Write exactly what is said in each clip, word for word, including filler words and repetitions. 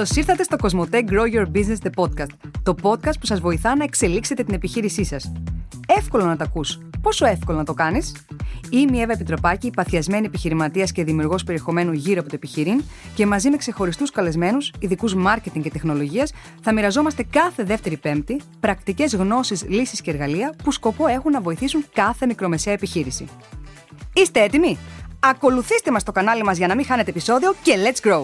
Καλώς ήρθατε στο Cosmoteγγ Grow Your Business The Podcast, το podcast που σας βοηθά να εξελίξετε την επιχείρησή σας. Εύκολο να τα ακούς. Πόσο εύκολο να το κάνεις? Είμαι η Εύα Επιτροπάκη, παθιασμένη επιχειρηματίας και δημιουργός περιεχομένου γύρω από το επιχείρημα, και μαζί με ξεχωριστούς καλεσμένους, ειδικούς marketing και τεχνολογίας, θα μοιραζόμαστε κάθε Δεύτερη Πέμπτη πρακτικές γνώσεις, λύσεις και εργαλεία που σκοπό έχουν να βοηθήσουν κάθε μικρομεσαία επιχείρηση. Είστε έτοιμοι? Ακολουθήστε μας στο κανάλι μας για να μην χάνετε επεισόδιο και let's grow!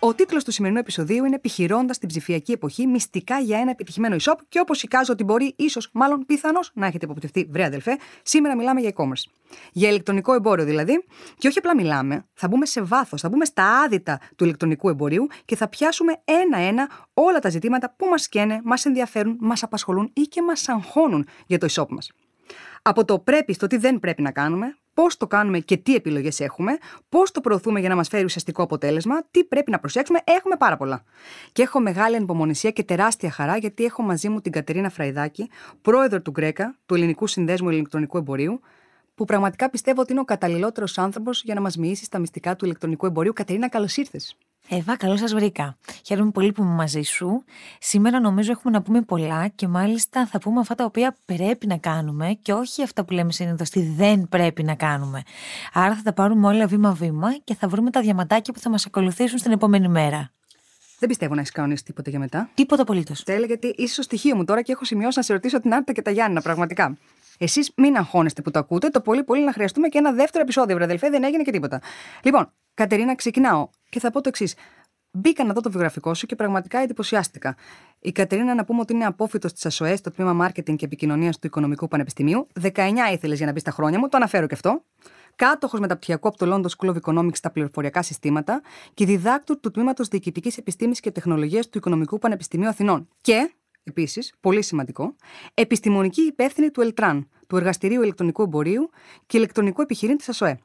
Ο τίτλος του σημερινού επεισοδίου είναι «Επιχειρώντας την ψηφιακή εποχή, μυστικά για ένα επιτυχημένο e-shop» και όπως εικάζω ότι μπορεί, ίσως, μάλλον πιθανώς να έχετε υποπτευτεί, βρε αδελφέ, σήμερα μιλάμε για e-commerce. Για ηλεκτρονικό εμπόριο δηλαδή, και όχι απλά μιλάμε, θα μπούμε σε βάθος, θα μπούμε στα άδυτα του ηλεκτρονικού εμπορίου και θα πιάσουμε ένα-ένα όλα τα ζητήματα που μας καίνε, μας ενδιαφέρουν, μας απασχολούν ή και μας αγχώνουν για το e-shop μας. Από το πρέπει στο τι δεν πρέπει να κάνουμε, πώς το κάνουμε και τι επιλογές έχουμε, πώς το προωθούμε για να μας φέρει ουσιαστικό αποτέλεσμα, τι πρέπει να προσέξουμε, έχουμε πάρα πολλά. Και έχω μεγάλη ανυπομονησία και τεράστια χαρά γιατί έχω μαζί μου την Κατερίνα Φραϊδάκη, πρόεδρο του GRECA, του Ελληνικού Συνδέσμου Ηλεκτρονικού Εμπορίου, που πραγματικά πιστεύω ότι είναι ο καταλληλότερος άνθρωπος για να μας μοιήσει στα μυστικά του ηλεκτρονικού εμπορίου. Κατερίνα, καλώς ήρθες. Εύα, καλώς σας βρήκα. Χαίρομαι πολύ που είμαι μαζί σου. Σήμερα νομίζω έχουμε να πούμε πολλά και μάλιστα θα πούμε αυτά τα οποία πρέπει να κάνουμε και όχι αυτά που λέμε συνήθως τι δεν πρέπει να κάνουμε. Άρα θα τα πάρουμε όλα βήμα-βήμα και θα βρούμε τα διαματάκια που θα μας ακολουθήσουν στην επόμενη μέρα. Δεν πιστεύω να έχεις κανονίσει τίποτα για μετά. Τίποτα απολύτως. Τέλεια, γιατί είσαι στο στοιχείο μου τώρα και έχω σημειώσει να σε ρωτήσω την Άρτα και τα Γιάννηνα, πραγματικά. Εσείς μην αγχώνεστε που το ακούτε, το πολύ πολύ να χρειαστούμε και ένα δεύτερο επεισόδιο, βρε αδελφέ, δεν έγινε και τίποτα. Λοιπόν, Κατερίνα, ξεκινάω και θα πω το εξής. Μπήκα να δω το βιογραφικό σου και πραγματικά εντυπωσιάστηκα. Η Κατερίνα, να πούμε ότι είναι απόφοιτος της ΑΣΟΕ στο τμήμα Μάρκετινγκ και Επικοινωνίας του Οικονομικού Πανεπιστημίου. δεκαεννιά ήθελες για να μπεις στα χρόνια μου, το αναφέρω και αυτό. Κάτοχος μεταπτυχιακό από το London School of Economics στα πληροφοριακά συστήματα και διδάκτορ του τμήματος Διοικητικής Επιστήμης και Τεχνολογίας του Οικονομικού Πανεπιστημίου Αθηνών. Και, επίσης, πολύ σημαντικό, επιστημονική υπεύθυνη του ELTRUN, του Εργαστηρίου Ηλεκτρονικού Εμπορίου και Ηλεκτρονικού Επιχειρήν της ΑΣΟΕ.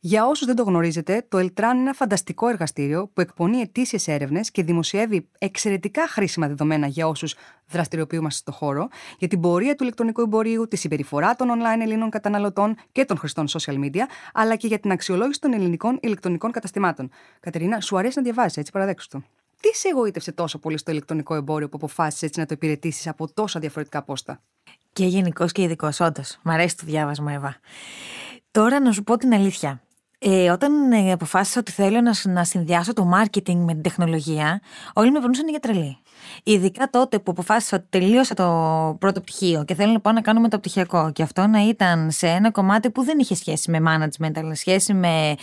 Για όσους δεν το γνωρίζετε, το ELTRUN είναι ένα φανταστικό εργαστήριο που εκπονεί ετήσιες έρευνες και δημοσιεύει εξαιρετικά χρήσιμα δεδομένα για όσους δραστηριοποιούμαστε στον χώρο, για την πορεία του ηλεκτρονικού εμπορίου, τη συμπεριφορά των online Ελλήνων καταναλωτών και των χρηστών social media, αλλά και για την αξιολόγηση των ελληνικών ηλεκτρονικών καταστημάτων. Κατερίνα, σου αρέσει να διαβάζεις, έτσι, παραδέξου το. Τι σε εγωίτευσε τόσο πολύ στο ηλεκτρονικό εμπόριο που αποφάσισες έτσι να το υπηρετήσεις από τόσα διαφορετικά πόστα? Και γενικός και ειδικός, όντως. Μ' αρέσει το διάβασμα, Εύα. Τώρα να σου πω την αλήθεια. Ε, όταν ε, αποφάσισα ότι θέλω να, να συνδυάσω το μάρκετινγκ με την τεχνολογία, όλοι με βρουνούσαν για τρελή. Ειδικά τότε που αποφάσισα ότι τελείωσα το πρώτο πτυχίο και θέλω να πάω να κάνω μεταπτυχιακό, και αυτό να ήταν σε ένα κομμάτι που δεν είχε σχέση με management, αλλά σχέση με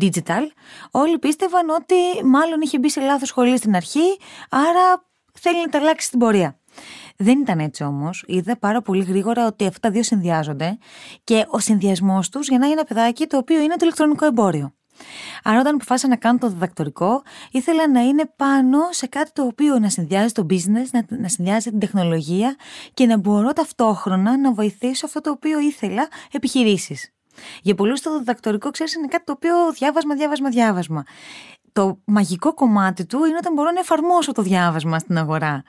digital, όλοι πίστευαν ότι μάλλον είχε μπει σε λάθος σχολή στην αρχή, άρα θέλει να τα αλλάξει στην πορεία. Δεν ήταν έτσι όμως. Είδα πάρα πολύ γρήγορα ότι αυτά τα δύο συνδυάζονται και ο συνδυασμός τους γεννάει ένα παιδάκι το οποίο είναι το ηλεκτρονικό εμπόριο. Άρα, όταν αποφάσισα να κάνω το διδακτορικό, ήθελα να είναι πάνω σε κάτι το οποίο να συνδυάζει το business, να, να συνδυάζει την τεχνολογία και να μπορώ ταυτόχρονα να βοηθήσω αυτό το οποίο ήθελα, επιχειρήσεις. Για πολλούς το διδακτορικό, ξέρεις, είναι κάτι το οποίο διάβασμα, διάβασμα, διάβασμα. Το μαγικό κομμάτι του είναι όταν μπορώ να εφαρμόσω το διάβασμα στην αγορά.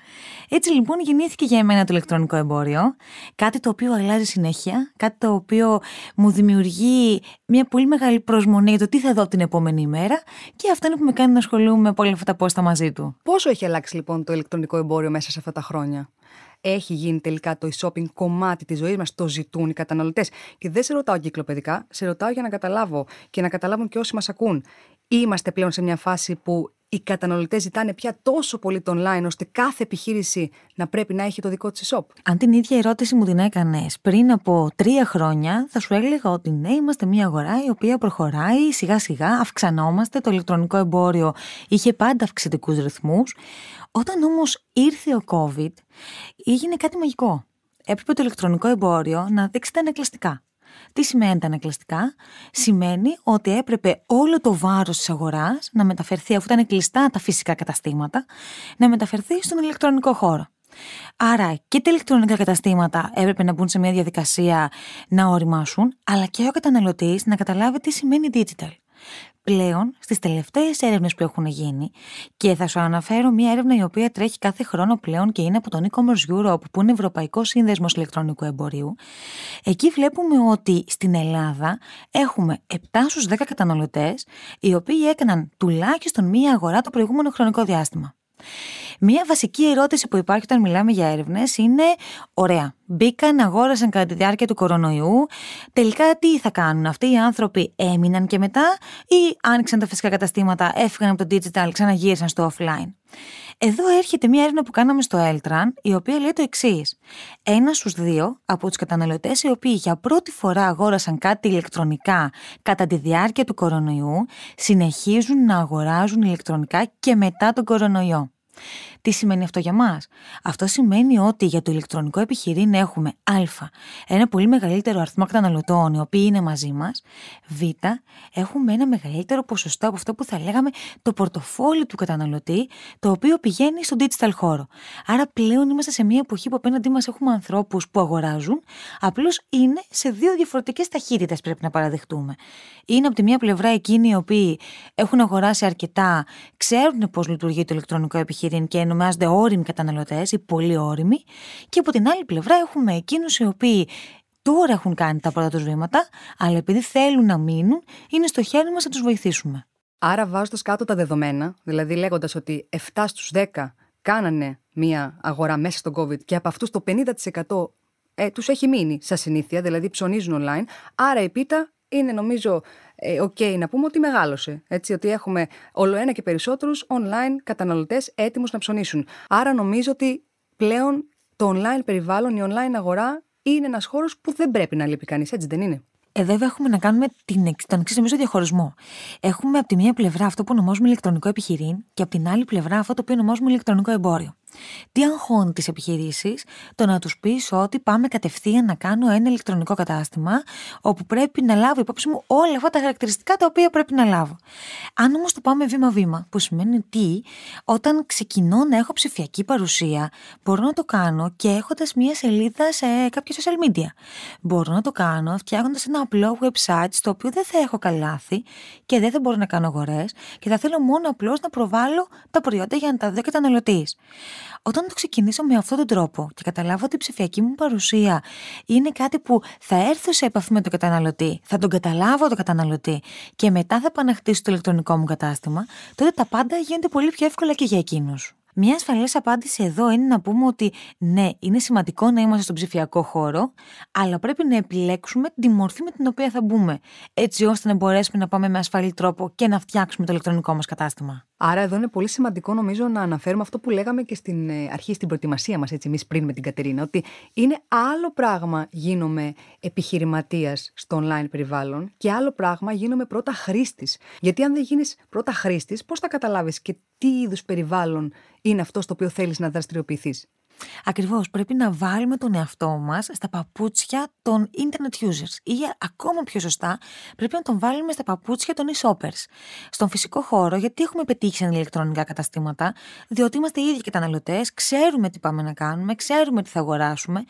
Έτσι λοιπόν γεννήθηκε για εμένα το ηλεκτρονικό εμπόριο, κάτι το οποίο αλλάζει συνέχεια, κάτι το οποίο μου δημιουργεί μια πολύ μεγάλη προσμονή για το τι θα δω την επόμενη ημέρα, και αυτό είναι που με κάνει να ασχολούμαι με όλα αυτά τα πόστα μαζί του. Πόσο έχει αλλάξει λοιπόν το ηλεκτρονικό εμπόριο μέσα σε αυτά τα χρόνια? Έχει γίνει τελικά το e-shopping κομμάτι της ζωής μας? Το ζητούν οι καταναλωτές? Και δεν σε ρωτάω κυκλοπαιδικά, σε ρωτάω για να καταλάβω και να καταλάβουν και όσοι μας ακούν. Είμαστε πλέον σε μια φάση που οι καταναλωτές ζητάνε πια τόσο πολύ το online, ώστε κάθε επιχείρηση να πρέπει να έχει το δικό της e-shop? Αν την ίδια ερώτηση μου την έκανες πριν από τρία χρόνια, θα σου έλεγα ότι ναι, είμαστε μια αγορά η οποία προχωράει σιγά-σιγά, αυξανόμαστε. Το ηλεκτρονικό εμπόριο είχε πάντα αυξητικούς ρυθμούς. Όταν όμως ήρθε ο COVID, έγινε κάτι μαγικό. Έπρεπε το ηλεκτρονικό εμπόριο να δείξει τα ανακλαστικά. Τι σημαίνει τα ανακλαστικά? Σημαίνει ότι έπρεπε όλο το βάρος της αγοράς να μεταφερθεί, αφού ήταν κλειστά τα φυσικά καταστήματα, να μεταφερθεί στον ηλεκτρονικό χώρο. Άρα και τα ηλεκτρονικά καταστήματα έπρεπε να μπουν σε μια διαδικασία να οριμάσουν, αλλά και ο καταναλωτής να καταλάβει τι σημαίνει digital. πλέον στις τελευταίες έρευνες που έχουν γίνει, και θα σου αναφέρω μία έρευνα η οποία τρέχει κάθε χρόνο πλέον και είναι από τον E-commerce Europe, που είναι Ευρωπαϊκός Σύνδεσμος Ηλεκτρονικού Εμπορίου. Εκεί βλέπουμε ότι στην Ελλάδα έχουμε επτά στους δέκα καταναλωτές οι οποίοι έκαναν τουλάχιστον μία αγορά το προηγούμενο χρονικό διάστημα. Μία βασική ερώτηση που υπάρχει όταν μιλάμε για έρευνες είναι: ωραία, μπήκαν, αγόρασαν κατά τη διάρκεια του κορονοϊού, τελικά τι θα κάνουν? Αυτοί οι άνθρωποι έμειναν και μετά, ή άνοιξαν τα φυσικά καταστήματα, έφυγαν από το digital, ξαναγύρισαν στο offline? Εδώ έρχεται μία έρευνα που κάναμε στο ELTRUN, η οποία λέει το εξής: ένας στους δύο από τους καταναλωτές οι οποίοι για πρώτη φορά αγόρασαν κάτι ηλεκτρονικά κατά τη διάρκεια του κορονοϊού, συνεχίζουν να αγοράζουν ηλεκτρονικά και μετά τον κορονοϊό. Τι σημαίνει αυτό για μας? Αυτό σημαίνει ότι για το ηλεκτρονικό επιχειρήν έχουμε α, ένα πολύ μεγαλύτερο αριθμό καταναλωτών οι οποίοι είναι μαζί μας, β, έχουμε ένα μεγαλύτερο ποσοστό από αυτό που θα λέγαμε το πορτοφόλι του καταναλωτή, το οποίο πηγαίνει στον digital χώρο. Άρα πλέον είμαστε σε μια εποχή που απέναντί μας έχουμε ανθρώπους που αγοράζουν, απλώς είναι σε δύο διαφορετικές ταχύτητες, πρέπει να παραδεχτούμε. Είναι από τη μία πλευρά εκείνοι οι οποίοι έχουν αγοράσει αρκετά, ξέρουν πώς λειτουργεί το ηλεκτρονικό επιχειρήν και ονομάζονται όριμοι καταναλωτές ή πολύ όριμοι, και από την άλλη πλευρά έχουμε εκείνους οι οποίοι τώρα έχουν κάνει τα πρώτα τους βήματα, αλλά επειδή θέλουν να μείνουν, είναι στο χέρι μας να τους βοηθήσουμε. Άρα, βάζοντας κάτω τα δεδομένα, δηλαδή λέγοντας ότι επτά στους δέκα κάνανε μία αγορά μέσα στον COVID και από αυτούς το πενήντα τοις εκατό ε, τους έχει μείνει σαν συνήθεια, δηλαδή ψωνίζουν online, άρα η πίτα είναι, νομίζω, οκ okay, να πούμε ότι μεγάλωσε. Έτσι, ότι έχουμε όλο ένα και περισσότερους online καταναλωτές έτοιμους να ψωνίσουν. Άρα νομίζω ότι πλέον το online περιβάλλον, η online αγορά είναι ένας χώρος που δεν πρέπει να λείπει κανείς, έτσι δεν είναι? Εδώ έχουμε να κάνουμε την, τον εξής νομίζω διαχωρισμό. Έχουμε από τη μία πλευρά αυτό που ονομάζουμε ηλεκτρονικό επιχειρήν και από την άλλη πλευρά αυτό το οποίο ονομάζουμε ηλεκτρονικό εμπόριο. Τι αγχώνει τις επιχειρήσεις? Το να τους πεις ότι πάμε κατευθείαν να κάνω ένα ηλεκτρονικό κατάστημα όπου πρέπει να λάβω υπόψη μου όλα αυτά τα χαρακτηριστικά τα οποία πρέπει να λάβω. Αν όμως το πάμε βήμα-βήμα, που σημαίνει ότι όταν ξεκινώ να έχω ψηφιακή παρουσία, μπορώ να το κάνω και έχοντας μια σελίδα σε κάποια social media. Μπορώ να το κάνω φτιάχνοντας ένα απλό website στο οποίο δεν θα έχω καλάθι και δεν θα μπορώ να κάνω αγορές και θα θέλω μόνο απλώς να προβάλλω τα προϊόντα για να τα δω καταναλωτής. Όταν το ξεκινήσω με αυτόν τον τρόπο και καταλάβω ότι η ψηφιακή μου παρουσία είναι κάτι που θα έρθω σε επαφή με τον καταναλωτή, θα τον καταλάβω τον καταναλωτή και μετά θα πάω να χτίσω το ηλεκτρονικό μου κατάστημα, τότε τα πάντα γίνονται πολύ πιο εύκολα και για εκείνους. Μια ασφαλής απάντηση εδώ είναι να πούμε ότι ναι, είναι σημαντικό να είμαστε στον ψηφιακό χώρο, αλλά πρέπει να επιλέξουμε τη μορφή με την οποία θα μπούμε, έτσι ώστε να μπορέσουμε να πάμε με ασφαλή τρόπο και να φτιάξουμε το ηλεκτρονικό μας κατάστημα. Άρα, εδώ είναι πολύ σημαντικό, νομίζω, να αναφέρουμε αυτό που λέγαμε και στην αρχή, στην προετοιμασία μας, έτσι, εμείς πριν με την Κατερίνα, ότι είναι άλλο πράγμα γίνομαι επιχειρηματίας στο online περιβάλλον και άλλο πράγμα γίνομαι πρώτα χρήστης. Γιατί αν δεν γίνεις πρώτα χρήστης, πώς θα καταλάβεις και τι είδους περιβάλλον είναι αυτό στο οποίο θέλεις να δραστηριοποιηθείς? Ακριβώς, πρέπει να βάλουμε τον εαυτό μας στα παπούτσια των internet users, ή ακόμα πιο σωστά πρέπει να τον βάλουμε στα παπούτσια των e-shoppers. Στον φυσικό χώρο, γιατί έχουμε πετύχει σαν ηλεκτρονικά καταστήματα? Διότι είμαστε οι ίδιοι καταναλωτές, ξέρουμε τι πάμε να κάνουμε, ξέρουμε τι θα αγοράσουμε.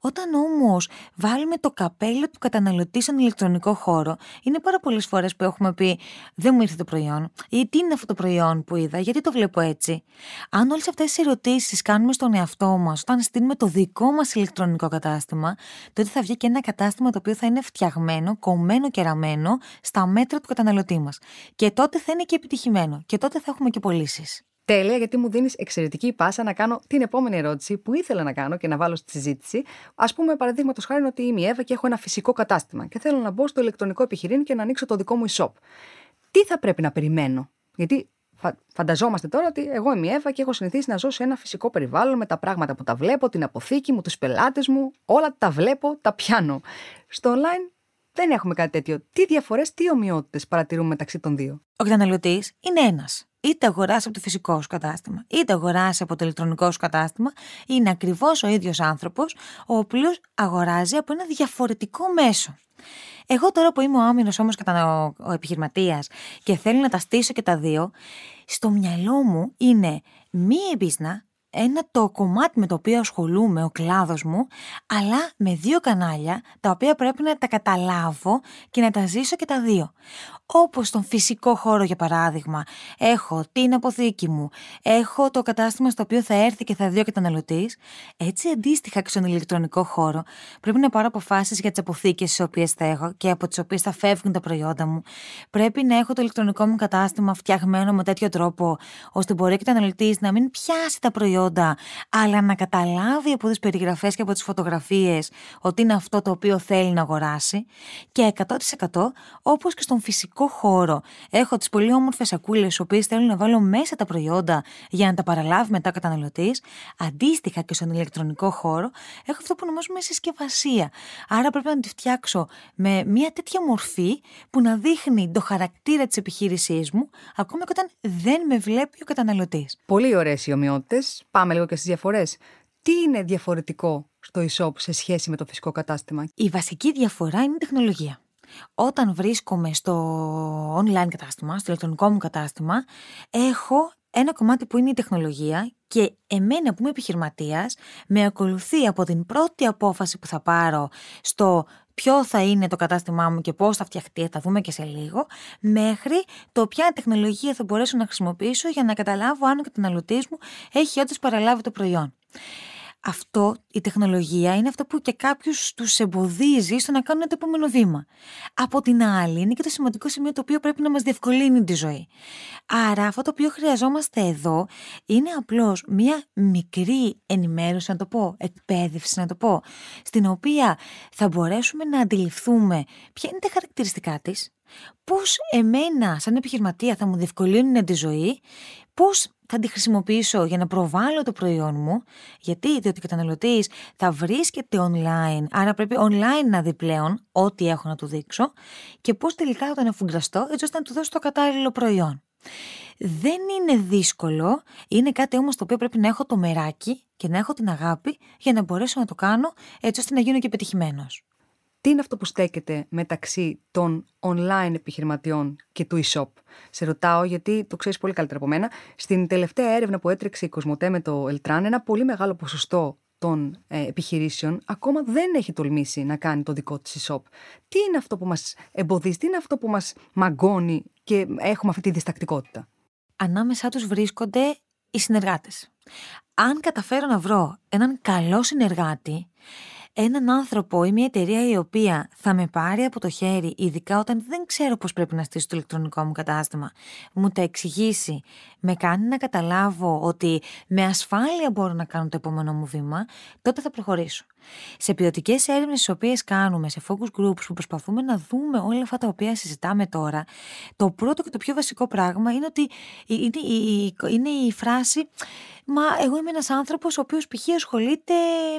Όταν όμως βάλουμε το καπέλο του καταναλωτή στον ηλεκτρονικό χώρο, είναι πάρα πολλές φορές που έχουμε πει δεν μου ήρθε το προϊόν, ή τι είναι αυτό το προϊόν που είδα, γιατί το βλέπω έτσι. Αν όλες αυτές τις ερωτήσεις κάνουμε στον εαυτό μας, όταν στείλουμε το δικό μας ηλεκτρονικό κατάστημα, τότε θα βγει και ένα κατάστημα το οποίο θα είναι φτιαγμένο, κομμένο και ραμμένο στα μέτρα του καταναλωτή μας. Και τότε θα είναι και επιτυχημένο. Και τότε θα έχουμε και πωλήσεις. Τέλεια, γιατί μου δίνεις εξαιρετική πάσα να κάνω την επόμενη ερώτηση που ήθελα να κάνω και να βάλω στη συζήτηση. Ας πούμε, παραδείγματος χάρη, ότι είμαι η Εύα και έχω ένα φυσικό κατάστημα και θέλω να μπω στο ηλεκτρονικό επιχειρήν και να ανοίξω το δικό μου e-shop. Τι θα πρέπει να περιμένω? Γιατί φανταζόμαστε τώρα ότι εγώ είμαι η Εύα και έχω συνηθίσει να ζω σε ένα φυσικό περιβάλλον με τα πράγματα που τα βλέπω, την αποθήκη μου, τους πελάτες μου, όλα τα βλέπω, τα πιάνω. Στο online δεν έχουμε κάτι τέτοιο. Τι διαφορές, τι ομοιότητες παρατηρούμε μεταξύ των δύο? Ο καταναλωτής είναι ένας. Είτε αγοράσει από το φυσικό σου κατάστημα, είτε αγοράσει από το ηλεκτρονικό σου κατάστημα, είναι ακριβώς ο ίδιος άνθρωπος, ο οποίος αγοράζει από ένα διαφορετικό μέσο. Εγώ τώρα που είμαι ο άμυνος όμως κατανα... ο επιχειρηματίας και θέλω να τα στήσω και τα δύο, στο μυαλό μου είναι μία εμπίσνα, ένα το κομμάτι με το οποίο ασχολούμαι, ο κλάδος μου, αλλά με δύο κανάλια τα οποία πρέπει να τα καταλάβω και να τα ζήσω και τα δύο. Όπως στον φυσικό χώρο, για παράδειγμα, έχω την αποθήκη μου, έχω το κατάστημα στο οποίο θα έρθει και θα δει ο καταναλωτής, έτσι αντίστοιχα και στον ηλεκτρονικό χώρο πρέπει να πάρω αποφάσεις για τις αποθήκες τις οποίες θα έχω και από τις οποίες θα φεύγουν τα προϊόντα μου. Πρέπει να έχω το ηλεκτρονικό μου κατάστημα φτιαγμένο με τέτοιο τρόπο, ώστε μπορεί και ο καταναλωτής να μην πιάσει τα προϊόντα, αλλά να καταλάβει από τις περιγραφές και από τις φωτογραφίες ότι είναι αυτό το οποίο θέλει να αγοράσει. Και εκατό τοις εκατό, όπως και στον φυσικό χώρο. Έχω τις πολύ όμορφες σακούλες, οι οποίες θέλω να βάλω μέσα τα προϊόντα για να τα παραλάβει μετά ο καταναλωτής. Αντίστοιχα και στον ηλεκτρονικό χώρο, έχω αυτό που ονομάζουμε συσκευασία. Άρα πρέπει να τη φτιάξω με μια τέτοια μορφή που να δείχνει το χαρακτήρα της επιχείρησής μου, ακόμα και όταν δεν με βλέπει ο καταναλωτής. Πολύ ωραίες οι ομοιότητες. Πάμε λίγο και στις διαφορές. Τι είναι διαφορετικό στο e-shop σε σχέση με το φυσικό κατάστημα? Η βασική διαφορά είναι η τεχνολογία. Όταν βρίσκομαι στο online κατάστημα, στο ηλεκτρονικό μου κατάστημα, έχω ένα κομμάτι που είναι η τεχνολογία και εμένα που είμαι επιχειρηματίας, με ακολουθεί από την πρώτη απόφαση που θα πάρω στο ποιο θα είναι το κατάστημά μου και πώς θα φτιαχτεί, θα δούμε και σε λίγο, μέχρι το ποια τεχνολογία θα μπορέσω να χρησιμοποιήσω για να καταλάβω αν ο καταναλωτής μου έχει όντως παραλάβει το προϊόν. Αυτό, η τεχνολογία, είναι αυτό που και κάποιους τους εμποδίζει στο να κάνουν το επόμενο βήμα. Από την άλλη, είναι και το σημαντικό σημείο το οποίο πρέπει να μας διευκολύνει τη ζωή. Άρα, αυτό το οποίο χρειαζόμαστε εδώ είναι απλώς μία μικρή ενημέρωση, να το πω, εκπαίδευση, να το πω, στην οποία θα μπορέσουμε να αντιληφθούμε ποια είναι τα χαρακτηριστικά της, πώς εμένα, σαν επιχειρηματία, θα μου διευκολύνουν τη ζωή, πώς θα τη χρησιμοποιήσω για να προβάλλω το προϊόν μου, γιατί διότι ο καταναλωτής θα βρίσκεται online, άρα πρέπει online να δει πλέον ό,τι έχω να του δείξω και πώς τελικά θα τον εφουγκραστώ έτσι ώστε να του δώσω το κατάλληλο προϊόν. Δεν είναι δύσκολο, είναι κάτι όμως το οποίο πρέπει να έχω το μεράκι και να έχω την αγάπη για να μπορέσω να το κάνω έτσι ώστε να γίνω και πετυχημένος. Τι είναι αυτό που στέκεται μεταξύ των online επιχειρηματιών και του e-shop? Σε ρωτάω γιατί το ξέρεις πολύ καλύτερα από μένα. Στην τελευταία έρευνα που έτρεξε η Κοσμοτέ με το ELTRUN, ένα πολύ μεγάλο ποσοστό των ε, επιχειρήσεων ακόμα δεν έχει τολμήσει να κάνει το δικό της e-shop. Τι είναι αυτό που μας εμποδίζει, τι είναι αυτό που μας μαγκώνει και έχουμε αυτή τη διστακτικότητα? Ανάμεσά τους βρίσκονται οι συνεργάτες. Αν καταφέρω να βρω έναν καλό συνεργάτη, έναν άνθρωπο ή μια εταιρεία η οποία θα με πάρει από το χέρι, ειδικά όταν δεν ξέρω πώς πρέπει να στήσω το ηλεκτρονικό μου κατάστημα, μου τα εξηγήσει, με κάνει να καταλάβω ότι με ασφάλεια μπορώ να κάνω το επόμενο μου βήμα, τότε θα προχωρήσω. Σε ποιοτικές έρευνες τις οποίες κάνουμε, σε focus groups που προσπαθούμε να δούμε όλα αυτά τα οποία συζητάμε τώρα, το πρώτο και το πιο βασικό πράγμα είναι ότι είναι η, είναι η φράση «Μα εγώ είμαι ένας άνθρωπος ο οποίος π.χ. ασχολείται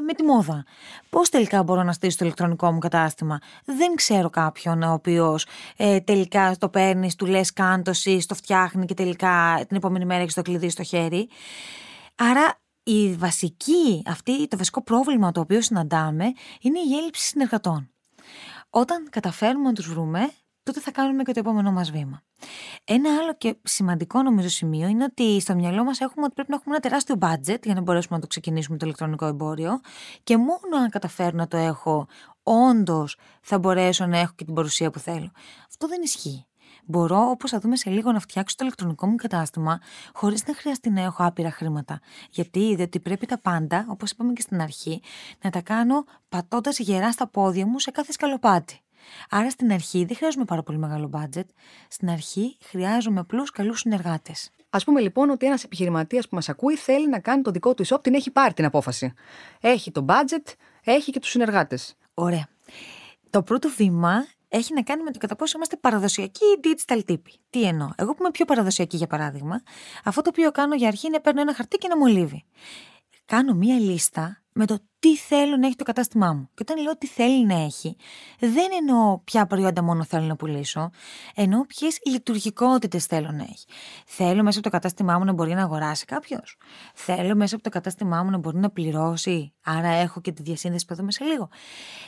με τη μόδα. Πώς τελικά μπορώ να στήσω το ηλεκτρονικό μου κατάστημα? Δεν ξέρω κάποιον ο οποίος ε, τελικά το παίρνεις, του λες κάντωση, το φτιάχνει και τελικά την επόμενη μέρα έχεις το κλειδί στο χέρι». Άρα η βασική, αυτή, το βασικό πρόβλημα το οποίο συναντάμε είναι η έλλειψη συνεργατών. Όταν καταφέρουμε να τους βρούμε, τότε θα κάνουμε και το επόμενό μας βήμα. Ένα άλλο και σημαντικό νομίζω σημείο είναι ότι στο μυαλό μας έχουμε ότι πρέπει να έχουμε ένα τεράστιο budget για να μπορέσουμε να το ξεκινήσουμε το ηλεκτρονικό εμπόριο και μόνο αν καταφέρω να το έχω, όντως θα μπορέσω να έχω και την παρουσία που θέλω. Αυτό δεν ισχύει. Μπορώ, όπως θα δούμε σε λίγο, να φτιάξω το ηλεκτρονικό μου κατάστημα χωρίς να χρειαστεί να έχω άπειρα χρήματα. Γιατί, διότι πρέπει τα πάντα, όπως είπαμε και στην αρχή, να τα κάνω πατώντας γερά στα πόδια μου σε κάθε σκαλοπάτι. Άρα στην αρχή δεν χρειάζομαι πάρα πολύ μεγάλο budget. Στην αρχή χρειάζομαι απλώς καλούς συνεργάτες. Ας πούμε λοιπόν ότι ένας επιχειρηματίας που μας ακούει θέλει να κάνει το δικό του e-shop, την έχει πάρει την απόφαση. Έχει το budget, έχει και τους συνεργάτες. Ωραία. Το πρώτο βήμα έχει να κάνει με το κατά πόσο είμαστε παραδοσιακοί ή digital τύποι. Τι εννοώ? Εγώ που είμαι πιο παραδοσιακή, για παράδειγμα, αυτό το οποίο κάνω για αρχή είναι παίρνω ένα χαρτί και ένα μολύβι. Κάνω μία λίστα με το τι θέλω να έχει το κατάστημά μου. Και όταν λέω τι θέλει να έχει, δεν εννοώ ποια προϊόντα μόνο θέλω να πουλήσω, εννοώ ποιες λειτουργικότητες θέλω να έχει. Θέλω μέσα από το κατάστημά μου να μπορεί να αγοράσει κάποιος. Θέλω μέσα από το κατάστημά μου να μπορεί να πληρώσει, άρα έχω και τη διασύνδεση που θα δούμε σε λίγο.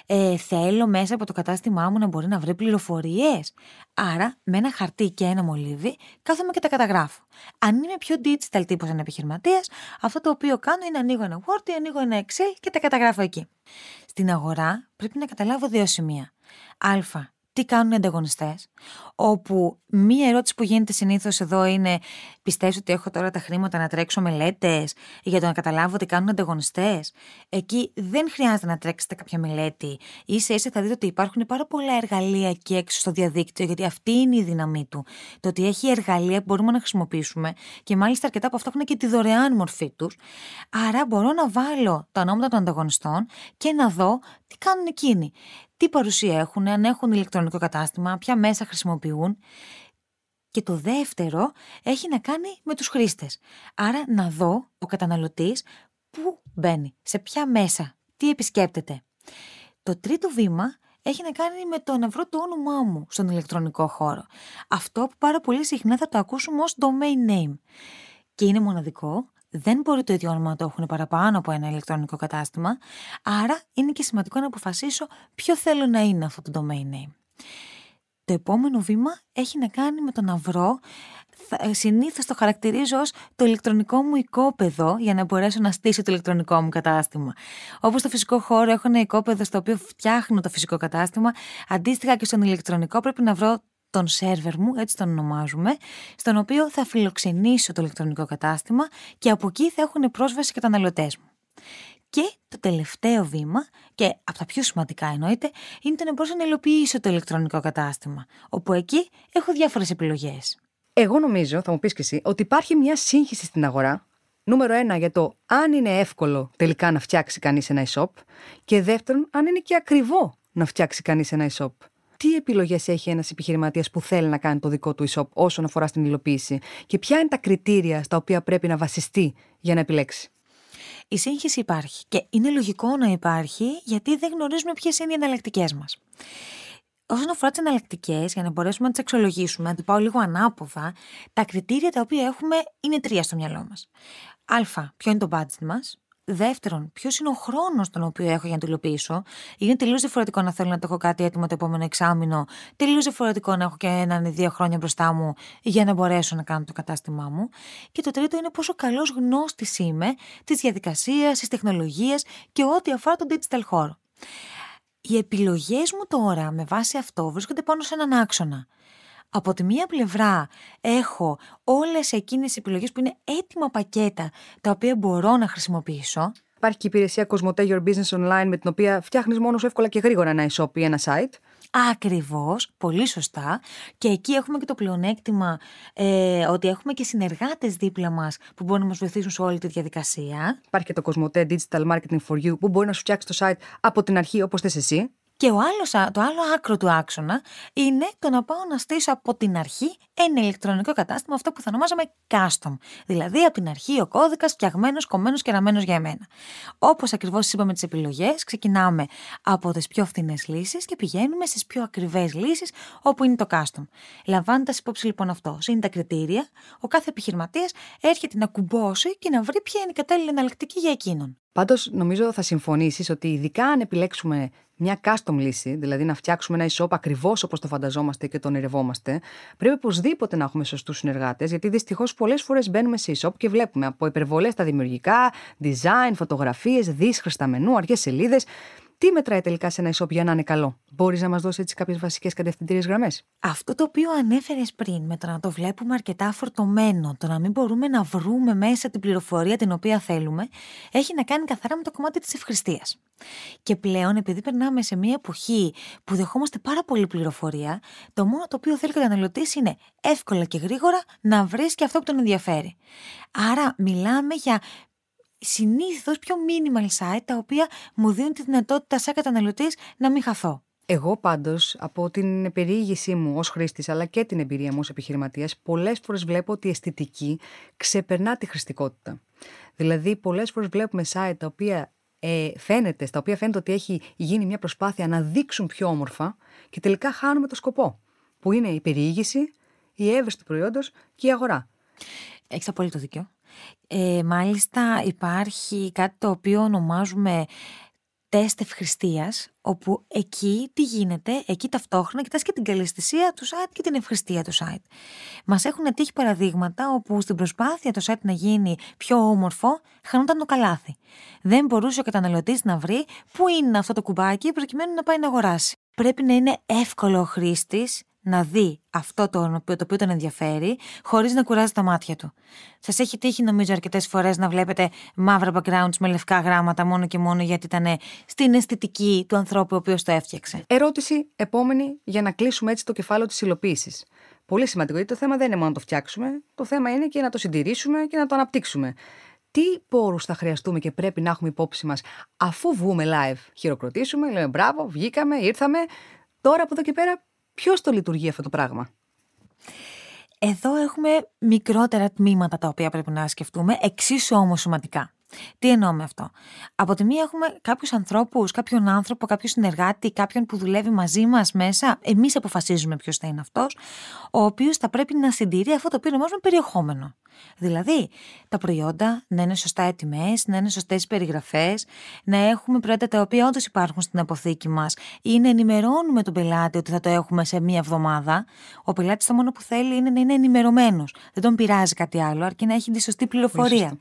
Ε, θέλω μέσα από το κατάστημά μου να μπορεί να βρει πληροφορίες. Άρα, με ένα χαρτί και ένα μολύβι, κάθομαι και τα καταγράφω. Αν είμαι πιο digital τύπος σαν επιχειρηματίας, αυτό το οποίο κάνω είναι ανοίγω ένα Word, ανοίγω ένα Excel και τα καταγράφω εκεί. Στην αγορά πρέπει να καταλάβω δύο σημεία. Α. Τι κάνουν οι ανταγωνιστές, όπου μία ερώτηση που γίνεται συνήθως εδώ είναι: πιστεύεις ότι έχω τώρα τα χρήματα να τρέξω μελέτες για το να καταλάβω τι κάνουν οι ανταγωνιστές? Εκεί δεν χρειάζεται να τρέξετε κάποια μελέτη. Ίσα ίσα θα δείτε ότι υπάρχουν πάρα πολλά εργαλεία εκεί έξω στο διαδίκτυο, γιατί αυτή είναι η δύναμή του. Το ότι έχει εργαλεία που μπορούμε να χρησιμοποιήσουμε και μάλιστα αρκετά από αυτά έχουν και τη δωρεάν μορφή τους. Άρα μπορώ να βάλω τα ονόματα των ανταγωνιστών και να δω τι κάνουν εκείνοι. Τι παρουσία έχουν, αν έχουν ηλεκτρονικό κατάστημα, ποια μέσα χρησιμοποιούν. Και το δεύτερο έχει να κάνει με τους χρήστες. Άρα να δω ο καταναλωτής πού μπαίνει, σε ποια μέσα, τι επισκέπτεται. Το τρίτο βήμα έχει να κάνει με το να βρω το όνομά μου στον ηλεκτρονικό χώρο. Αυτό που πάρα πολύ συχνά θα το ακούσουμε ως domain name. Και είναι μοναδικό. Δεν μπορεί το ίδιο όνομα να το έχουν παραπάνω από ένα ηλεκτρονικό κατάστημα, άρα είναι και σημαντικό να αποφασίσω ποιο θέλω να είναι αυτό το domain name. Το επόμενο βήμα έχει να κάνει με το να βρω, συνήθως το χαρακτηρίζω ως το ηλεκτρονικό μου οικόπεδο για να μπορέσω να στήσω το ηλεκτρονικό μου κατάστημα. Όπως στο φυσικό χώρο έχω ένα οικόπεδο στο οποίο φτιάχνω το φυσικό κατάστημα, αντίστοιχα και στον ηλεκτρονικό πρέπει να βρω τον σερβερ μου, έτσι τον ονομάζουμε, στον οποίο θα φιλοξενήσω το ηλεκτρονικό κατάστημα και από εκεί θα έχουν πρόσβαση οι καταναλωτές μου. Και το τελευταίο βήμα, και από τα πιο σημαντικά εννοείται, είναι το να μπορέσω να υλοποιήσω το ηλεκτρονικό κατάστημα, όπου εκεί έχω διάφορες επιλογές. Εγώ νομίζω, θα μου πεις και εσύ, ότι υπάρχει μια σύγχυση στην αγορά. Νούμερο ένα, για το αν είναι εύκολο τελικά να φτιάξει κανείς ένα e-shop. Και δεύτερον, αν είναι και ακριβό να φτιάξει κανείς ένα e-shop. Τι επιλογές έχει ένας επιχειρηματίας που θέλει να κάνει το δικό του e-shop όσον αφορά στην υλοποίηση και ποια είναι τα κριτήρια στα οποία πρέπει να βασιστεί για να επιλέξει? Η σύγχυση υπάρχει και είναι λογικό να υπάρχει, γιατί δεν γνωρίζουμε ποιες είναι οι εναλλακτικές μας. Όσον αφορά τις εναλλακτικές, για να μπορέσουμε να τις αξιολογήσουμε, να το πάω λίγο ανάποδα, τα κριτήρια τα οποία έχουμε είναι τρία στο μυαλό μας. Α. Ποιο είναι το budget μας. Δεύτερον, ποιος είναι ο χρόνος τον οποίο έχω για να το υλοποιήσω. Είναι τελείως διαφορετικό να θέλω να το έχω κάτι έτοιμο το επόμενο εξάμηνο, τελείως διαφορετικό να έχω και έναν ή δύο χρόνια μπροστά μου για να μπορέσω να κάνω το κατάστημά μου. Και το τρίτο είναι πόσο καλός γνώστης είμαι της διαδικασίας, της τεχνολογίας και ό,τι αφορά τον digital χώρο. Οι επιλογές μου τώρα με βάση αυτό βρίσκονται πάνω σε έναν άξονα. Από τη μία πλευρά έχω όλες εκείνες τις επιλογές που είναι έτοιμα πακέτα τα οποία μπορώ να χρησιμοποιήσω. Υπάρχει και η υπηρεσία Cosmote Your Business Online, με την οποία φτιάχνεις μόνο σου εύκολα και γρήγορα ένα e-shop ή ένα site. Ακριβώς, πολύ σωστά. Και εκεί έχουμε και το πλεονέκτημα ε, ότι έχουμε και συνεργάτες δίπλα μας που μπορούν να μας βοηθήσουν σε όλη τη διαδικασία. Υπάρχει και το Cosmote Digital Marketing for You, που μπορεί να σου φτιάξει το site από την αρχή όπως θες εσύ. Και ο άλλος, το άλλο άκρο του άξονα είναι το να πάω να στήσω από την αρχή ένα ηλεκτρονικό κατάστημα, αυτό που θα ονομάζαμε custom. Δηλαδή από την αρχή ο κώδικας φτιαγμένος, κομμένος και ραμμένος για εμένα. Όπως ακριβώς είπαμε τις επιλογές, ξεκινάμε από τις πιο φθηνές λύσεις και πηγαίνουμε στις πιο ακριβές λύσεις όπου είναι το custom. Λαμβάνοντας υπόψη λοιπόν αυτό, είναι τα κριτήρια, ο κάθε επιχειρηματίας έρχεται να κουμπώσει και να βρει ποια είναι η κατάλληλη εναλλακτική για εκείνον. Πάντως, νομίζω θα συμφωνήσεις ότι ειδικά αν επιλέξουμε μια custom λύση, δηλαδή να φτιάξουμε ένα e-shop ακριβώς όπως το φανταζόμαστε και το ονειρευόμαστε, πρέπει οπωσδήποτε να έχουμε σωστούς συνεργάτες, γιατί δυστυχώς πολλές φορές μπαίνουμε σε e-shop και βλέπουμε από υπερβολές στα δημιουργικά, design, φωτογραφίες, δύσχρηστα μενού, αργές σελίδες. Τι μετράει τελικά σε ένα e-shop για να είναι καλό? Μπορείς να μας δώσεις έτσι κάποιες βασικές κατευθυντήριες γραμμές? Αυτό το οποίο ανέφερες πριν, με το να το βλέπουμε αρκετά φορτωμένο, το να μην μπορούμε να βρούμε μέσα την πληροφορία την οποία θέλουμε, έχει να κάνει καθαρά με το κομμάτι της ευχρηστίας. Και πλέον, επειδή περνάμε σε μια εποχή που δεχόμαστε πάρα πολύ πληροφορία, το μόνο το οποίο θέλει ο καταναλωτής είναι εύκολα και γρήγορα να βρεις και αυτό που τον ενδιαφέρει. Άρα, μιλάμε για συνήθως πιο minimal site, τα οποία μου δίνουν τη δυνατότητα σαν καταναλωτής να μην χαθώ. Εγώ πάντως, από την περιήγησή μου ως χρήστης, αλλά και την εμπειρία μου ως επιχειρηματίας, πολλές φορές βλέπω ότι η αισθητική ξεπερνά τη χρηστικότητα. Δηλαδή, πολλές φορές βλέπουμε site τα οποία ε, φαίνεται, στα οποία φαίνεται ότι έχει γίνει μια προσπάθεια να δείξουν πιο όμορφα και τελικά χάνουμε το σκοπό, που είναι η περιήγηση, η έβρεση του προϊόντος και η αγορά. Έχεις απόλυτο δίκιο. Ε, μάλιστα υπάρχει κάτι το οποίο ονομάζουμε τεστ ευχριστίας, όπου εκεί τι γίνεται, εκεί ταυτόχρονα κοιτάς και την καλαισθησία του site και την ευχριστία του site. Μας έχουν τύχει παραδείγματα όπου στην προσπάθεια το site να γίνει πιο όμορφο, χανόταν το καλάθι. Δεν μπορούσε ο καταναλωτής να βρει πού είναι αυτό το κουμπάκι προκειμένου να πάει να αγοράσει. Πρέπει να είναι εύκολο ο χρήστης να δει αυτό το οποίο τον ενδιαφέρει, χωρίς να κουράζει τα μάτια του. Σας έχει τύχει, νομίζω, αρκετές φορές να βλέπετε μαύρα backgrounds με λευκά γράμματα, μόνο και μόνο γιατί ήταν στην αισθητική του ανθρώπου ο οποίος το έφτιαξε. Ερώτηση επόμενη για να κλείσουμε έτσι το κεφάλαιο της υλοποίησης. Πολύ σημαντικό, γιατί το θέμα δεν είναι μόνο να το φτιάξουμε, το θέμα είναι και να το συντηρήσουμε και να το αναπτύξουμε. Τι πόρους θα χρειαστούμε και πρέπει να έχουμε υπόψη μας, αφού βγούμε live, χειροκροτήσουμε, λέμε μπράβο, βγήκαμε, ήρθαμε. Τώρα από εδώ και πέρα, ποιος το λειτουργεί αυτό το πράγμα? Εδώ έχουμε μικρότερα τμήματα τα οποία πρέπει να σκεφτούμε, εξίσου όμως σημαντικά. Τι εννοώ με αυτό? Από τη μία έχουμε κάποιους ανθρώπους, κάποιον άνθρωπο, κάποιον συνεργάτη, κάποιον που δουλεύει μαζί μας μέσα. Εμείς αποφασίζουμε ποιος θα είναι αυτός, ο οποίος θα πρέπει να συντηρεί αυτό το οποίο ονομάζουμε περιεχόμενο. Δηλαδή, τα προϊόντα να είναι σωστά οι τιμές, να είναι σωστές οι περιγραφές, να έχουμε προϊόντα τα οποία όντως υπάρχουν στην αποθήκη μας ή να ενημερώνουμε τον πελάτη ότι θα το έχουμε σε μία εβδομάδα. Ο πελάτης το μόνο που θέλει είναι να είναι ενημερωμένος. Δεν τον πειράζει κάτι άλλο, αρκεί να έχει τη σωστή πληροφορία.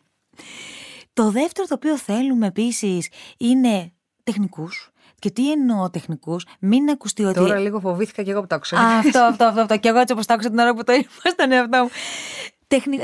Το δεύτερο το οποίο θέλουμε επίσης είναι τεχνικούς. Και τι εννοώ τεχνικούς? Μην ακουστεί ότι... Τώρα λίγο φοβήθηκα και εγώ που το άκουσα. Αυτό, αυτό, αυτό, αυτό. Και εγώ έτσι όπως το άκουσα την ώρα που το ήμασταν αυτό μου.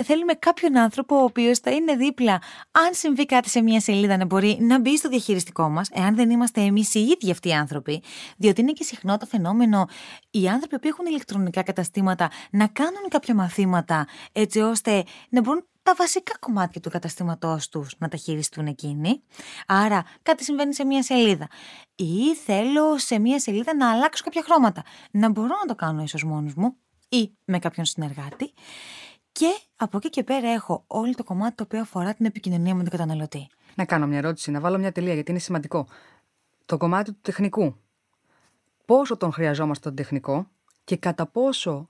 Θέλουμε κάποιον άνθρωπο ο οποίος θα είναι δίπλα. Αν συμβεί κάτι σε μια σελίδα, να μπορεί να μπει στο διαχειριστικό μας, εάν δεν είμαστε εμείς οι ίδιοι αυτοί οι άνθρωποι. Διότι είναι και συχνό το φαινόμενο οι άνθρωποι που έχουν ηλεκτρονικά καταστήματα να κάνουν κάποια μαθήματα, έτσι ώστε να μπορούν τα βασικά κομμάτια του καταστήματός τους να τα χειριστούν εκείνοι. Άρα κάτι συμβαίνει σε μια σελίδα. Ή θέλω σε μια σελίδα να αλλάξω κάποια χρώματα. Να μπορώ να το κάνω ίσως μόνος μου ή με κάποιον συνεργάτη. Και από εκεί και πέρα έχω όλο το κομμάτι το οποίο αφορά την επικοινωνία με τον καταναλωτή. Να κάνω μια ερώτηση, να βάλω μια τελεία, γιατί είναι σημαντικό. Το κομμάτι του τεχνικού. Πόσο τον χρειαζόμαστε τον τεχνικό και κατά πόσο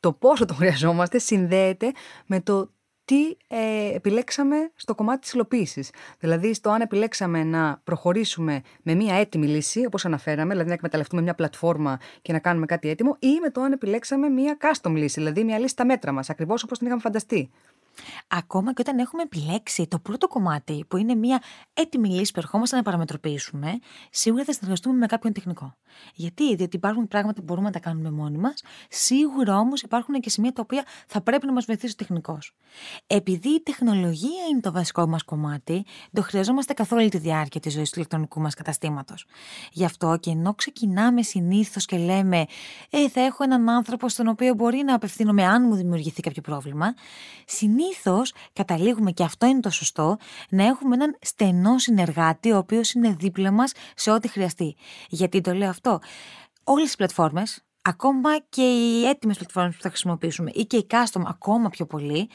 το πόσο τον χρειαζόμαστε συνδέεται με το τι ε, επιλέξαμε στο κομμάτι της υλοποίησης. Δηλαδή, στο αν επιλέξαμε να προχωρήσουμε με μια έτοιμη λύση, όπως αναφέραμε, δηλαδή να εκμεταλλευτούμε μια πλατφόρμα και να κάνουμε κάτι έτοιμο, ή με το αν επιλέξαμε μια custom λύση, δηλαδή μια λύση στα μέτρα μας, ακριβώς όπως την είχαμε φανταστεί. Ακόμα και όταν έχουμε επιλέξει το πρώτο κομμάτι, που είναι μια έτοιμη λύση που ερχόμαστε να παραμετροποιήσουμε, σίγουρα θα συνεργαστούμε με κάποιον τεχνικό. Γιατί? Διότι υπάρχουν πράγματα που μπορούμε να τα κάνουμε μόνοι μας, σίγουρα όμως υπάρχουν και σημεία τα οποία θα πρέπει να μας βοηθήσει ο τεχνικός. Επειδή η τεχνολογία είναι το βασικό μας κομμάτι, το χρειαζόμαστε καθ' όλη τη διάρκεια της ζωής του ηλεκτρονικού μας καταστήματος. Γι' αυτό και ενώ ξεκινάμε συνήθως και λέμε, Ε, θα έχω έναν άνθρωπο στον οποίο μπορεί να απευθύνομαι αν μου δημιουργηθεί κάποιο πρόβλημα, συνήθως καταλήγουμε, και αυτό είναι το σωστό, να έχουμε έναν στενό συνεργάτη, ο οποίος είναι δίπλα μας σε ό,τι χρειαστεί. Γιατί το λέω αυτό? Όλες οι πλατφόρμες, ακόμα και οι έτοιμες πλατφόρμες που θα χρησιμοποιήσουμε ή και οι custom ακόμα πιο πολύ,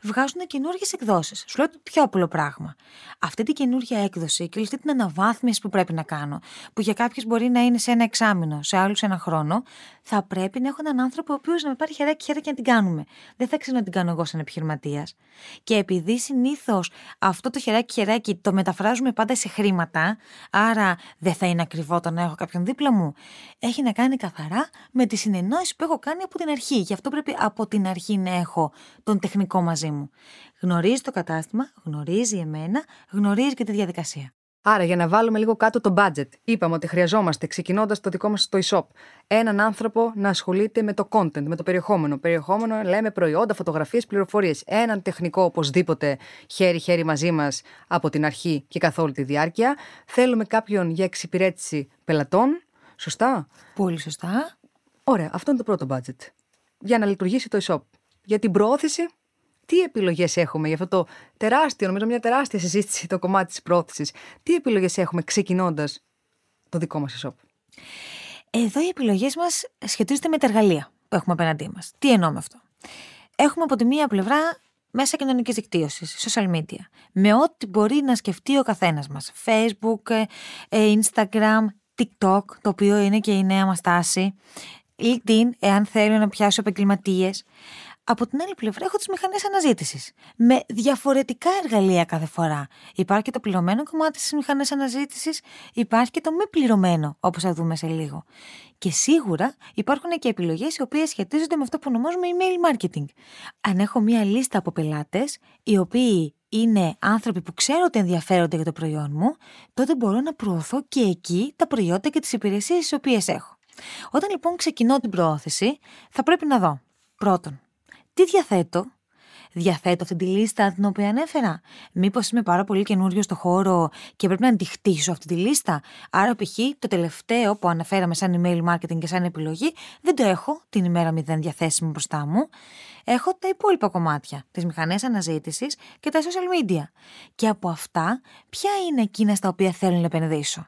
βγάζουν καινούργιες εκδόσεις. Σου λέω το πιο απλό πράγμα. Αυτή την καινούργια έκδοση και όλη αυτή την αναβάθμιση που πρέπει να κάνω, που για κάποιους μπορεί να είναι σε ένα εξάμηνο, σε άλλους ένα χρόνο, θα πρέπει να έχω έναν άνθρωπο ο οποίος να με πάρει χεράκι χέρα και να την κάνουμε. Δεν θα ξέρω να την κάνω εγώ σαν επιχειρηματίας. Και επειδή συνήθως αυτό το χεράκι χεράκι το μεταφράζουμε πάντα σε χρήματα, άρα δεν θα είναι ακριβό το να έχω κάποιον δίπλα μου, έχει να κάνει καθαρά με τη συνεννόηση που έχω κάνει από την αρχή. Γι' αυτό πρέπει από την αρχή να έχω τον τεχνικό μαζί μου. Μου. Γνωρίζει το κατάστημα, γνωρίζει εμένα, γνωρίζει και τη διαδικασία. Άρα, για να βάλουμε λίγο κάτω το budget, είπαμε ότι χρειαζόμαστε, ξεκινώντας το δικό μας το e-shop, έναν άνθρωπο να ασχολείται με το content, με το περιεχόμενο. Περιεχόμενο, λέμε προϊόντα, φωτογραφίες, πληροφορίες. Έναν τεχνικό οπωσδήποτε χέρι-χέρι μαζί μας από την αρχή και καθ' όλη τη διάρκεια. Θέλουμε κάποιον για εξυπηρέτηση πελατών. Σωστά. Πολύ σωστά. Ωραία, αυτό είναι το πρώτο budget. Για να λειτουργήσει το e-shop. Για την προώθηση. Τι επιλογές έχουμε για αυτό το τεράστιο, νομίζω μια τεράστια συζήτηση, το κομμάτι της πρόθεσης. Τι επιλογές έχουμε ξεκινώντας το δικό μας e-shop? Εδώ οι επιλογές μας σχετίζονται με τα εργαλεία που έχουμε απέναντί μας. Τι εννοώ με αυτό? Έχουμε από τη μία πλευρά μέσα κοινωνικής δικτύωσης, social media, με ό,τι μπορεί να σκεφτεί ο καθένας μας. Facebook, Instagram, TikTok, το οποίο είναι και η νέα μας τάση, LinkedIn, εάν θέλω να πιάσω επαγγελματίες. Από την άλλη πλευρά έχω τις μηχανές αναζήτησης, με διαφορετικά εργαλεία κάθε φορά. Υπάρχει και το πληρωμένο κομμάτι στις μηχανές αναζήτησης, υπάρχει και το μη πληρωμένο, όπως θα δούμε σε λίγο. Και σίγουρα υπάρχουν και επιλογές οι οποίες σχετίζονται με αυτό που ονομάζουμε email marketing. Αν έχω μία λίστα από πελάτες, οι οποίοι είναι άνθρωποι που ξέρω ότι ενδιαφέρονται για το προϊόν μου, τότε μπορώ να προωθώ και εκεί τα προϊόντα και τις υπηρεσίες τις οποίες έχω. Όταν λοιπόν ξεκινώ την προώθηση, θα πρέπει να δω πρώτον. Τι διαθέτω, διαθέτω αυτή τη λίστα την οποία ανέφερα. Μήπως είμαι πάρα πολύ καινούριο στο χώρο και πρέπει να τη χτίσω αυτή τη λίστα. Άρα, π.χ. το τελευταίο που αναφέραμε σαν email marketing και σαν επιλογή, δεν το έχω την ημέρα μηδέν διαθέσιμο μπροστά μου. Έχω τα υπόλοιπα κομμάτια, τις μηχανές αναζήτησης και τα social media. Και από αυτά, ποια είναι εκείνα στα οποία θέλω να επενδύσω.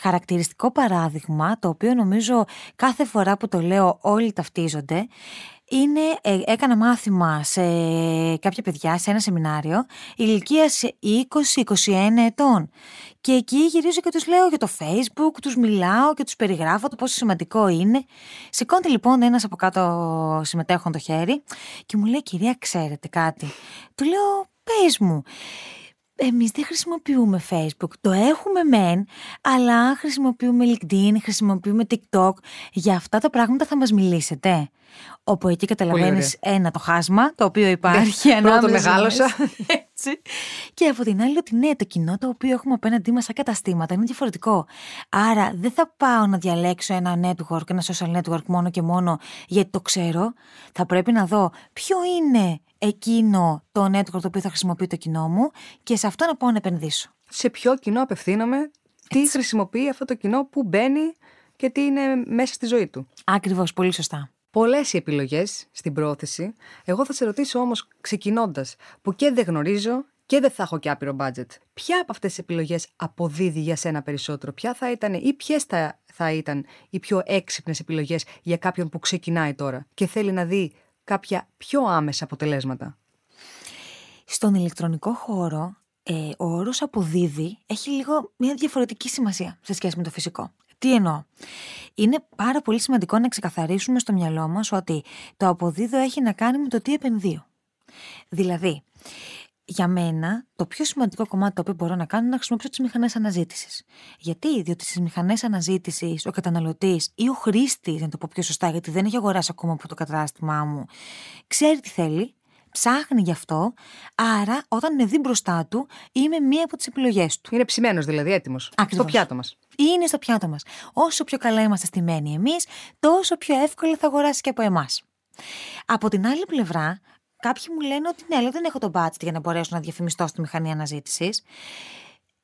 Χαρακτηριστικό παράδειγμα, το οποίο νομίζω κάθε φορά που το λέω όλοι ταυτίζονται. Είναι, έκανα μάθημα σε κάποια παιδιά, σε ένα σεμινάριο, ηλικίας είκοσι με είκοσι ένα ετών. Και εκεί γυρίζω και τους λέω για το Facebook, τους μιλάω και τους περιγράφω το πόσο σημαντικό είναι. Σηκώνεται λοιπόν ένας από κάτω συμμετέχον το χέρι και μου λέει, κυρία, ξέρετε κάτι. Του λέω, πες μου. Εμείς δεν χρησιμοποιούμε Facebook, το έχουμε μεν, αλλά χρησιμοποιούμε LinkedIn, χρησιμοποιούμε TikTok. Για αυτά τα πράγματα θα μας μιλήσετε. Όπου εκεί καταλαβαίνεις ένα το χάσμα, το οποίο υπάρχει ανάμεσα. Πρώτο μεγάλωσα. Έτσι. Και από την άλλη ότι ναι, το κοινό το οποίο έχουμε απέναντί μας σαν καταστήματα είναι διαφορετικό. Άρα δεν θα πάω να διαλέξω ένα network, ένα social network μόνο και μόνο γιατί το ξέρω. Θα πρέπει να δω ποιο είναι εκείνο το network το οποίο θα χρησιμοποιεί το κοινό μου και σε αυτό να πάω να επενδύσω. Σε ποιο κοινό απευθύνομαι, τι χρησιμοποιεί αυτό το κοινό, που μπαίνει και τι είναι μέσα στη ζωή του. Ακριβώς, πολύ σωστά. Πολλές οι επιλογές στην πρόθεση. Εγώ θα σε ρωτήσω όμως, ξεκινώντας, που και δεν γνωρίζω και δεν θα έχω και άπειρο budget, ποια από αυτές τις επιλογές αποδίδει για σένα περισσότερο, ποια θα ήταν ή ποιες θα, θα ήταν οι πιο έξυπνες επιλογές για κάποιον που ξεκινάει τώρα και θέλει να δει κάποια πιο άμεσα αποτελέσματα. Στον ηλεκτρονικό χώρο, ε, ο όρος αποδίδει έχει λίγο μια διαφορετική σημασία σε σχέση με το φυσικό. Τι εννοώ. Είναι πάρα πολύ σημαντικό να ξεκαθαρίσουμε στο μυαλό μας ότι το αποδίδω έχει να κάνει με το τι επενδύω. Δηλαδή, για μένα, το πιο σημαντικό κομμάτι το οποίο μπορώ να κάνω είναι να χρησιμοποιήσω τις μηχανές αναζήτησης. Γιατί, διότι στις μηχανές αναζήτησης ο καταναλωτής ή ο χρήστης, να το πω πιο σωστά, γιατί δεν έχει αγοράσει ακόμα από το κατάστημά μου, ξέρει τι θέλει, ψάχνει γι' αυτό, άρα όταν με δει μπροστά του, είμαι μία από τις επιλογές του. Είναι ψημένος δηλαδή, έτοιμος. Ακριβώς. Στο πιάτο μας. Είναι στο πιάτο μας. Όσο πιο καλά είμαστε στημένοι εμείς, τόσο πιο εύκολα θα αγοράσει και από εμάς. Από την άλλη πλευρά, κάποιοι μου λένε ότι ναι, αλλά δεν έχω το budget για να μπορέσω να διαφημιστώ στη μηχανή αναζήτησης.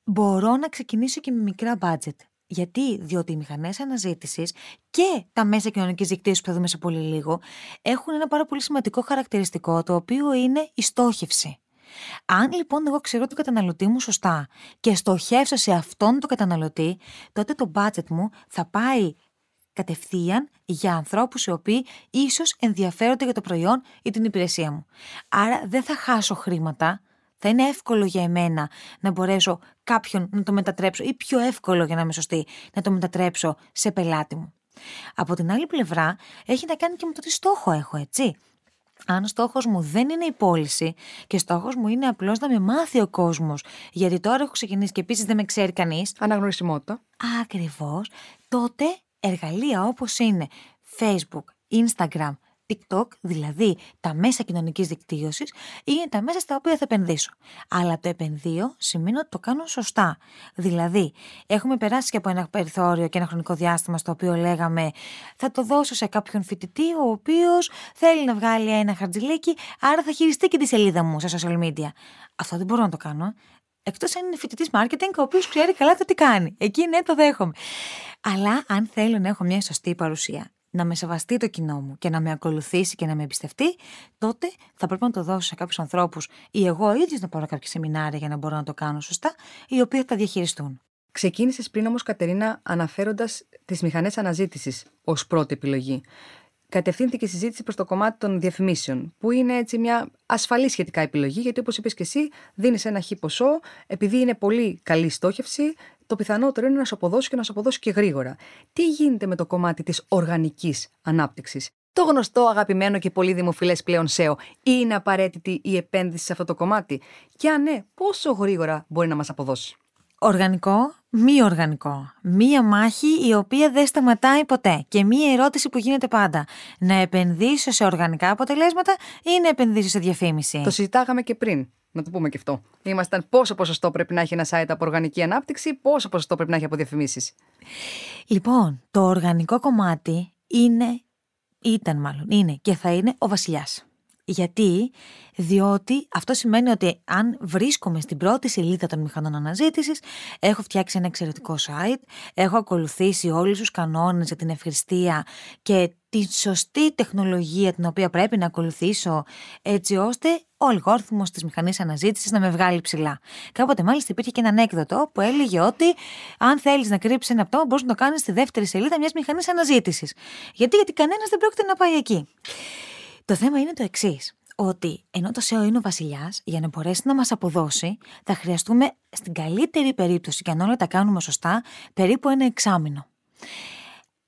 Μπορώ να ξεκινήσω και με μικρά budget. Γιατί, διότι οι μηχανές αναζήτησης και τα μέσα κοινωνικής δικτύωσης που θα δούμε σε πολύ λίγο έχουν ένα πάρα πολύ σημαντικό χαρακτηριστικό, το οποίο είναι η στόχευση. Αν λοιπόν εγώ ξέρω τον καταναλωτή μου σωστά και στοχεύσω σε αυτόν τον καταναλωτή, τότε το budget μου θα πάει κατευθείαν για ανθρώπους οι οποίοι ίσως ενδιαφέρονται για το προϊόν ή την υπηρεσία μου. Άρα δεν θα χάσω χρήματα. Θα είναι εύκολο για εμένα να μπορέσω κάποιον να το μετατρέψω ή πιο εύκολο, για να είμαι σωστή, να το μετατρέψω σε πελάτη μου. Από την άλλη πλευρά έχει να κάνει και με το τι στόχο έχω, έτσι. Αν στόχος μου δεν είναι η πώληση και στόχος μου είναι απλώς να με μάθει ο κόσμος, γιατί τώρα έχω ξεκινήσει και επίσης δεν με ξέρει κανείς. Αναγνωρισιμότητα. Ακριβώς. Τότε εργαλεία όπως είναι Facebook, Instagram, TikTok, δηλαδή τα μέσα κοινωνικής δικτύωσης, είναι τα μέσα στα οποία θα επενδύσω. Αλλά το επενδύω σημαίνει ότι το κάνω σωστά. Δηλαδή, έχουμε περάσει και από ένα περιθώριο και ένα χρονικό διάστημα στο οποίο λέγαμε θα το δώσω σε κάποιον φοιτητή ο οποίος θέλει να βγάλει ένα χαρτζηλίκι, άρα θα χειριστεί και τη σελίδα μου σε social media. Αυτό δεν μπορώ να το κάνω. Εκτός αν είναι φοιτητής marketing, ο οποίος ξέρει καλά το τι κάνει. Εκεί ναι, το δέχομαι. Αλλά αν θέλω να έχω μια σωστή παρουσία, να με σεβαστεί το κοινό μου και να με ακολουθήσει και να με εμπιστευτεί, τότε θα πρέπει να το δώσω σε κάποιους ανθρώπους ή εγώ ίδιος να πάρω κάποια σεμινάρια για να μπορώ να το κάνω σωστά, οι οποίοι θα τα διαχειριστούν. Ξεκίνησες πριν όμως, Κατερίνα, αναφέροντας τις μηχανές αναζήτησης ως πρώτη επιλογή. κατευθύνθηκε η συζήτηση προς το κομμάτι των διαφημίσεων, που είναι έτσι μια ασφαλή σχετικά επιλογή, γιατί όπως είπες και εσύ, δίνεις ένα χι ποσό, επειδή είναι πολύ καλή στόχευση, το πιθανότερο είναι να σου αποδώσει και να σου αποδώσει και γρήγορα. Τι γίνεται με το κομμάτι της οργανικής ανάπτυξης? Το γνωστό, αγαπημένο και πολύ δημοφιλές πλέον σέο, είναι απαραίτητη η επένδυση σε αυτό το κομμάτι? Και αν ναι, πόσο γρήγορα μπορεί να μας αποδώσει? Οργανικό, μη οργανικό. Μία μάχη η οποία δεν σταματάει ποτέ. Και μία ερώτηση που γίνεται πάντα. Να επενδύσω σε οργανικά αποτελέσματα ή να επενδύσω σε διαφήμιση? Το συζητάγαμε και πριν. Να το πούμε και αυτό. Ήμασταν πόσο ποσοστό πρέπει να έχει ένα site από οργανική ανάπτυξη, πόσο ποσοστό πρέπει να έχει από διαφημίσεις. Λοιπόν, το οργανικό κομμάτι είναι, ήταν μάλλον, είναι και θα είναι ο βασιλιάς. Γιατί, διότι αυτό σημαίνει ότι αν βρίσκομαι στην πρώτη σελίδα των μηχανών αναζήτησης, έχω φτιάξει ένα εξαιρετικό site, έχω ακολουθήσει όλους τους κανόνες για την ευχρηστία και τη σωστή τεχνολογία την οποία πρέπει να ακολουθήσω, έτσι ώστε ο αλγόριθμος της μηχανής αναζήτησης να με βγάλει ψηλά. Κάποτε μάλιστα υπήρχε και ένα ανέκδοτο που έλεγε ότι αν θέλεις να κρύψεις ένα πτώμα, μπορείς να το κάνεις στη δεύτερη σελίδα μιας μηχανής αναζήτησης. Γιατί, γιατί κανένας δεν πρόκειται να πάει εκεί. Το θέμα είναι το εξής, ότι ενώ το σέο είναι ο βασιλιάς, για να μπορέσει να μας αποδώσει, θα χρειαστούμε στην καλύτερη περίπτωση, και αν όλα τα κάνουμε σωστά, περίπου ένα εξάμηνο.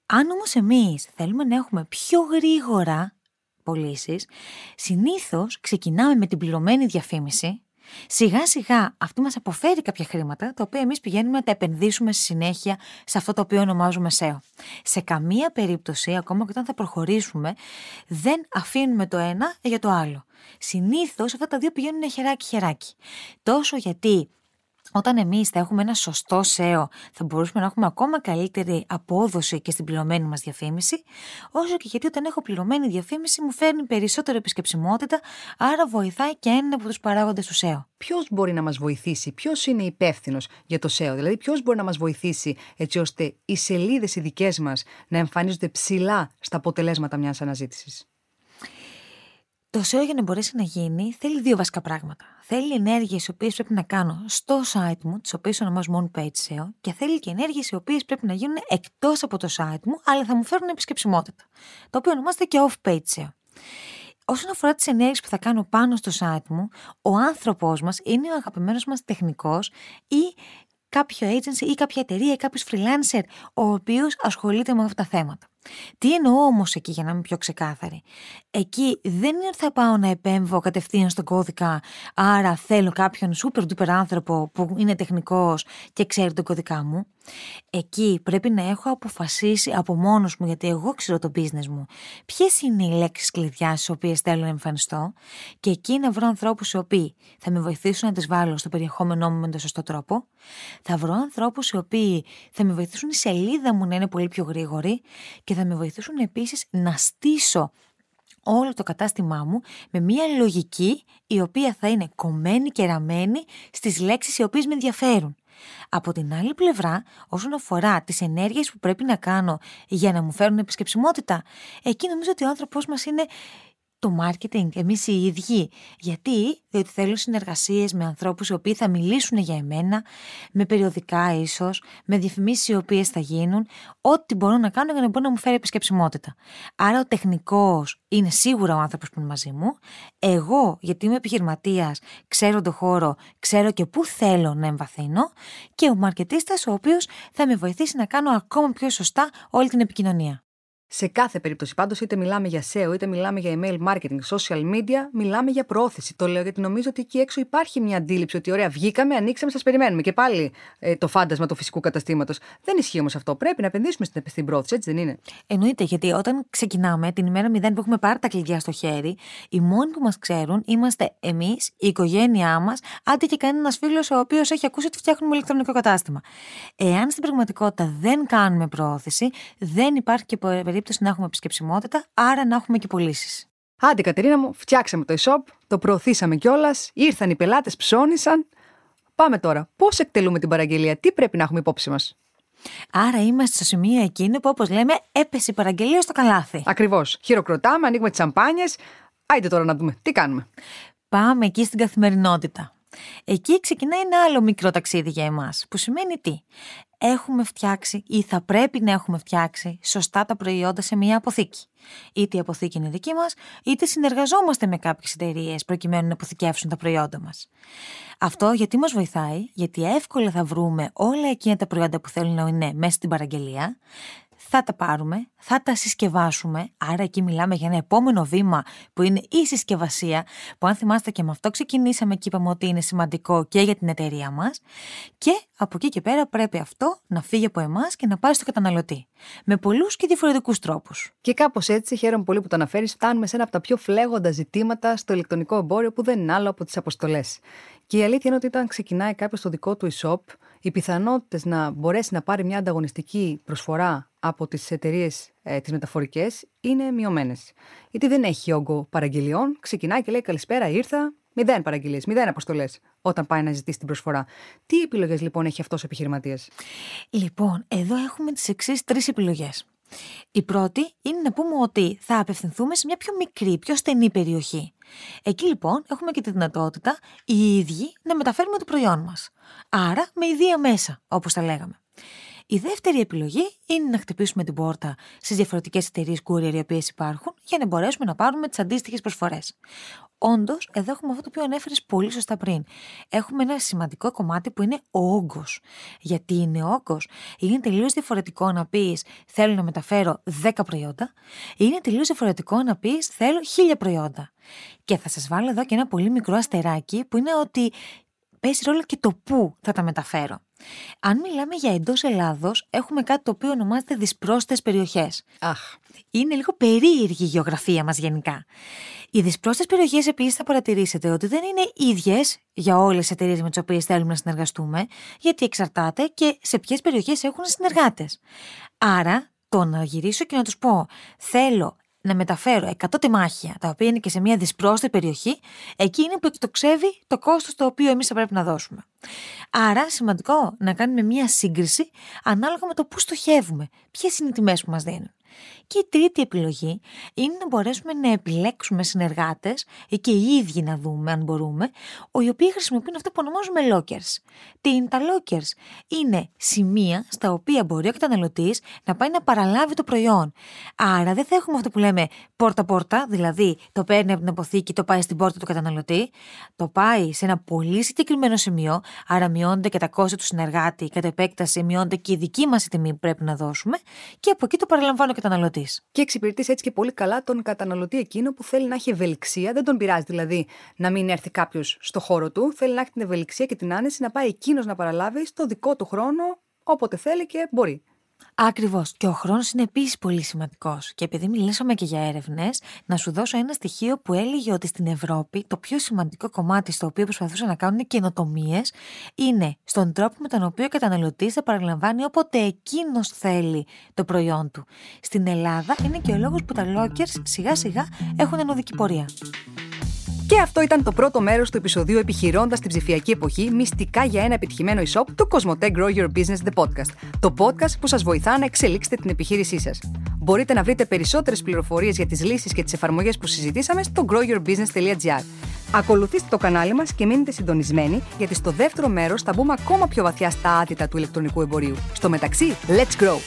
Αν όμως εμείς θέλουμε να έχουμε πιο γρήγορα πωλήσεις, συνήθως ξεκινάμε με την πληρωμένη διαφήμιση. Σιγά σιγά αυτή μας αποφέρει κάποια χρήματα, τα οποία εμείς πηγαίνουμε να τα επενδύσουμε στη συνέχεια σε αυτό το οποίο ονομάζουμε σέο. Σε καμία περίπτωση, ακόμα και όταν θα προχωρήσουμε, δεν αφήνουμε το ένα για το άλλο. Συνήθως αυτά τα δύο πηγαίνουν χεράκι-χεράκι. Τόσο γιατί όταν εμείς θα έχουμε ένα σωστό σέο, θα μπορούσαμε να έχουμε ακόμα καλύτερη απόδοση και στην πληρωμένη μας διαφήμιση, όσο και γιατί όταν έχω πληρωμένη διαφήμιση μου φέρνει περισσότερη επισκεψιμότητα, άρα βοηθάει και έναν από τους παράγοντες του σέο. Ποιος μπορεί να μας βοηθήσει, ποιος είναι υπεύθυνος για το σέο? Δηλαδή, ποιος μπορεί να μας βοηθήσει έτσι ώστε οι σελίδες οι δικές μας να εμφανίζονται ψηλά στα αποτελέσματα μιας αναζήτησης? Το σέο για να μπορέσει να γίνει θέλει δύο βασικά πράγματα. Θέλει ενέργειες οι οποίες πρέπει να κάνω στο site μου, τις οποίες ονομάζω one page σέο, και θέλει και ενέργειες οι οποίες πρέπει να γίνουν εκτός από το site μου, αλλά θα μου φέρουν επισκεψιμότητα. Το οποίο ονομάζεται και off page σέο. Όσον αφορά τις ενέργειες που θα κάνω πάνω στο site μου, ο άνθρωπος μας είναι ο αγαπημένος μας τεχνικός ή κάποιο agency ή κάποια εταιρεία ή κάποιος freelancer, ο οποίος ασχολείται με αυτά τα θέματα. Τι εννοώ όμως εκεί, για να είμαι πιο ξεκάθαρη? Εκεί δεν είναι ότι θα πάω να επέμβω κατευθείαν στον κώδικα, άρα θέλω κάποιον super duper άνθρωπο που είναι τεχνικός και ξέρει τον κωδικά μου. Εκεί πρέπει να έχω αποφασίσει από μόνος μου, γιατί εγώ ξέρω το business μου, ποιες είναι οι λέξεις κλειδιά στις οποίες θέλω να εμφανιστώ, και εκεί να βρω ανθρώπους οι οποίοι θα με βοηθήσουν να τις βάλω στο περιεχόμενό μου με τον σωστό τρόπο, θα βρω ανθρώπους οι οποίοι θα με βοηθήσουν η σελίδα μου να είναι πολύ πιο γρήγορη, και θα με βοηθήσουν επίσης να στήσω όλο το κατάστημά μου με μια λογική η οποία θα είναι κομμένη και ραμμένη στις λέξεις οι οποίες με ενδιαφέρουν. Από την άλλη πλευρά, όσον αφορά τις ενέργειες που πρέπει να κάνω για να μου φέρουν επισκεψιμότητα, εκεί νομίζω ότι ο άνθρωπός μας είναι το marketing, εμείς οι ίδιοι. Γιατί? Διότι θέλω συνεργασίες με ανθρώπους οι οποίοι θα μιλήσουν για εμένα, με περιοδικά ίσως, με διαφημίσεις οι οποίες θα γίνουν, ό,τι μπορώ να κάνω για να μπορώ να μου φέρει επισκεψιμότητα. Άρα ο τεχνικός είναι σίγουρα ο άνθρωπος που είναι μαζί μου. Εγώ, γιατί είμαι επιχειρηματίας, ξέρω τον χώρο, ξέρω και πού θέλω να εμβαθύνω, και ο μαρκετίστας, ο οποίος θα με βοηθήσει να κάνω ακόμα πιο σωστά όλη την επικοινωνία. Σε κάθε περίπτωση πάντως, είτε μιλάμε για σέο, είτε μιλάμε για email marketing, social media, μιλάμε για προώθηση. Το λέω γιατί νομίζω ότι εκεί έξω υπάρχει μια αντίληψη ότι ωραία, βγήκαμε, ανοίξαμε, σας περιμένουμε. Και πάλι ε, το φάντασμα του φυσικού καταστήματος. Δεν ισχύει όμως αυτό. Πρέπει να επενδύσουμε στην, στην πρόθεση, έτσι δεν είναι? Εννοείται, γιατί όταν ξεκινάμε την ημέρα μηδέν που έχουμε πάρει τα κλειδιά στο χέρι, οι μόνοι που μας ξέρουν είμαστε εμείς, η οικογένειά μας, άντε και κανένας φίλος ο οποίος έχει ακούσει ότι φτιάχνουμε ηλεκτρονικό κατάστημα. Εάν στην πραγματικότητα δεν κάνουμε προώθηση, δεν υπάρχει και να έχουμε επισκεψιμότητα, άρα να έχουμε και πωλήσεις. Άντε, Κατερίνα μου, φτιάξαμε το e-shop, το προωθήσαμε κιόλας, ήρθαν οι πελάτες, ψώνησαν. Πάμε τώρα. Πώς εκτελούμε την παραγγελία, τι πρέπει να έχουμε υπόψη μας? Άρα είμαστε στο σημείο εκείνο που, όπως λέμε, έπεσε η παραγγελία στο καλάθι. Ακριβώς. Χειροκροτάμε, ανοίγουμε τις σαμπάνιες. Άιντε τώρα να δούμε τι κάνουμε. Πάμε εκεί στην καθημερινότητα. Εκεί ξεκινάει ένα άλλο μικρό ταξίδι για εμάς, που σημαίνει τι? Έχουμε φτιάξει ή θα πρέπει να έχουμε φτιάξει σωστά τα προϊόντα σε μια αποθήκη. Είτε η αποθήκη είναι δική μας, είτε συνεργαζόμαστε με κάποιες εταιρείες προκειμένου να αποθηκεύσουν τα προϊόντα μας. Αυτό γιατί μας βοηθάει, γιατί εύκολα θα βρούμε όλα εκείνα τα προϊόντα που θέλουν να είναι μέσα στην παραγγελία. Θα τα πάρουμε, θα τα συσκευάσουμε, άρα εκεί μιλάμε για ένα επόμενο βήμα που είναι η συσκευασία, που αν θυμάστε και με αυτό ξεκινήσαμε και είπαμε ότι είναι σημαντικό και για την εταιρεία μας, και από εκεί και πέρα πρέπει αυτό να φύγει από εμάς και να πάει στο καταναλωτή, με πολλούς και διαφορετικούς τρόπους. Και κάπως έτσι, χαίρομαι πολύ που το αναφέρεις, φτάνουμε σε ένα από τα πιο φλέγοντα ζητήματα στο ηλεκτρονικό εμπόριο που δεν είναι άλλο από τις αποστολές. Και η αλήθεια είναι ότι όταν ξεκινάει κάποιος το δικό του e-shop, οι πιθανότητες να μπορέσει να πάρει μια ανταγωνιστική προσφορά από τις εταιρείες ε, τις μεταφορικές είναι μειωμένες. Γιατί δεν έχει όγκο παραγγελιών, ξεκινάει και λέει «Καλησπέρα, ήρθα». Μηδέν παραγγελίες, μηδέν αποστολές όταν πάει να ζητήσει την προσφορά. Τι επιλογές λοιπόν έχει αυτός ο επιχειρηματίας? Λοιπόν, εδώ έχουμε τις εξής τρεις επιλογές. Η πρώτη είναι να πούμε ότι θα απευθυνθούμε σε μια πιο μικρή, πιο στενή περιοχή. Εκεί λοιπόν έχουμε και τη δυνατότητα οι ίδιοι να μεταφέρουμε το προϊόν μας. Άρα με ιδία μέσα, όπως τα λέγαμε. Η δεύτερη επιλογή είναι να χτυπήσουμε την πόρτα στις διαφορετικές εταιρείες courier οι οποίες υπάρχουν για να μπορέσουμε να πάρουμε τις αντίστοιχες προσφορές. Όντως, εδώ έχουμε αυτό το οποίο ανέφερες πολύ σωστά πριν. Έχουμε ένα σημαντικό κομμάτι που είναι ο όγκος. Γιατί είναι όγκος? Είναι τελείως διαφορετικό να πεις θέλω να μεταφέρω δέκα προϊόντα, είναι τελείως διαφορετικό να πεις θέλω χίλια προϊόντα. Και θα σας βάλω εδώ και ένα πολύ μικρό αστεράκι που είναι ότι παίζει ρόλο και το πού θα τα μεταφέρω. Αν μιλάμε για εντός Ελλάδος, έχουμε κάτι το οποίο ονομάζεται δυσπρόσιτες περιοχές. Αχ. Είναι λίγο περίεργη η γεωγραφία μας γενικά. Οι δυσπρόσιτες περιοχές επίσης θα παρατηρήσετε ότι δεν είναι ίδιες για όλες τις εταιρείες με τις οποίες θέλουμε να συνεργαστούμε, γιατί εξαρτάται και σε ποιες περιοχές έχουν συνεργάτες. Άρα, το να γυρίσω και να τους πω θέλω να μεταφέρω εκατό τεμάχια, τα οποία είναι και σε μια δυσπρόσιτη περιοχή, εκεί είναι που εκτοξεύει το κόστος το οποίο εμείς θα πρέπει να δώσουμε. Άρα, σημαντικό να κάνουμε μια σύγκριση ανάλογα με το πού στοχεύουμε, ποιες είναι οι τιμές που μας δίνουν. Και η τρίτη επιλογή είναι να μπορέσουμε να επιλέξουμε συνεργάτες και οι ίδιοι να δούμε, αν μπορούμε, οι οποίοι χρησιμοποιούν αυτό που ονομάζουμε lockers. Τι είναι τα lockers? Είναι σημεία στα οποία μπορεί ο καταναλωτής να πάει να παραλάβει το προϊόν. Άρα δεν θα έχουμε αυτό που λέμε πόρτα-πόρτα, δηλαδή το παίρνει από την αποθήκη, το πάει στην πόρτα του καταναλωτή, το πάει σε ένα πολύ συγκεκριμένο σημείο, άρα μειώνονται και τα κόστη του συνεργάτη, κατά επέκταση μειώνεται και η δική μας η τιμή που πρέπει να δώσουμε, και από εκεί το παραλαμβάνω. Και εξυπηρετείς έτσι και πολύ καλά τον καταναλωτή εκείνο που θέλει να έχει ευελιξία. Δεν τον πειράζει δηλαδή να μην έρθει κάποιος στο χώρο του. Θέλει να έχει την ευελιξία και την άνεση να πάει εκείνος να παραλάβει στο δικό του χρόνο, όποτε θέλει και μπορεί. Ακριβώς. Και ο χρόνος είναι επίσης πολύ σημαντικός. Και επειδή μιλήσαμε και για έρευνες, να σου δώσω ένα στοιχείο που έλεγε ότι στην Ευρώπη το πιο σημαντικό κομμάτι στο οποίο προσπαθούσαν να κάνουν καινοτομίες είναι στον τρόπο με τον οποίο ο καταναλωτής θα παραλαμβάνει όποτε εκείνος θέλει το προϊόν του. Στην Ελλάδα είναι και ο λόγος που τα lockers σιγά σιγά έχουν ανωδική πορεία. Και αυτό ήταν το πρώτο μέρος του επεισοδίου «Επιχειρώντας την ψηφιακή εποχή, μυστικά για ένα επιτυχημένο e-shop» του Cosmoteγγ Grow Your Business The Podcast. Το podcast που σας βοηθά να εξελίξετε την επιχείρησή σας. Μπορείτε να βρείτε περισσότερες πληροφορίες για τις λύσεις και τις εφαρμογές που συζητήσαμε στο grow your business τελεία gr. Ακολουθήστε το κανάλι μας και μείνετε συντονισμένοι, γιατί στο δεύτερο μέρος θα μπούμε ακόμα πιο βαθιά στα άδυτα του ηλεκτρονικού εμπορίου. Στο μεταξύ, let's grow!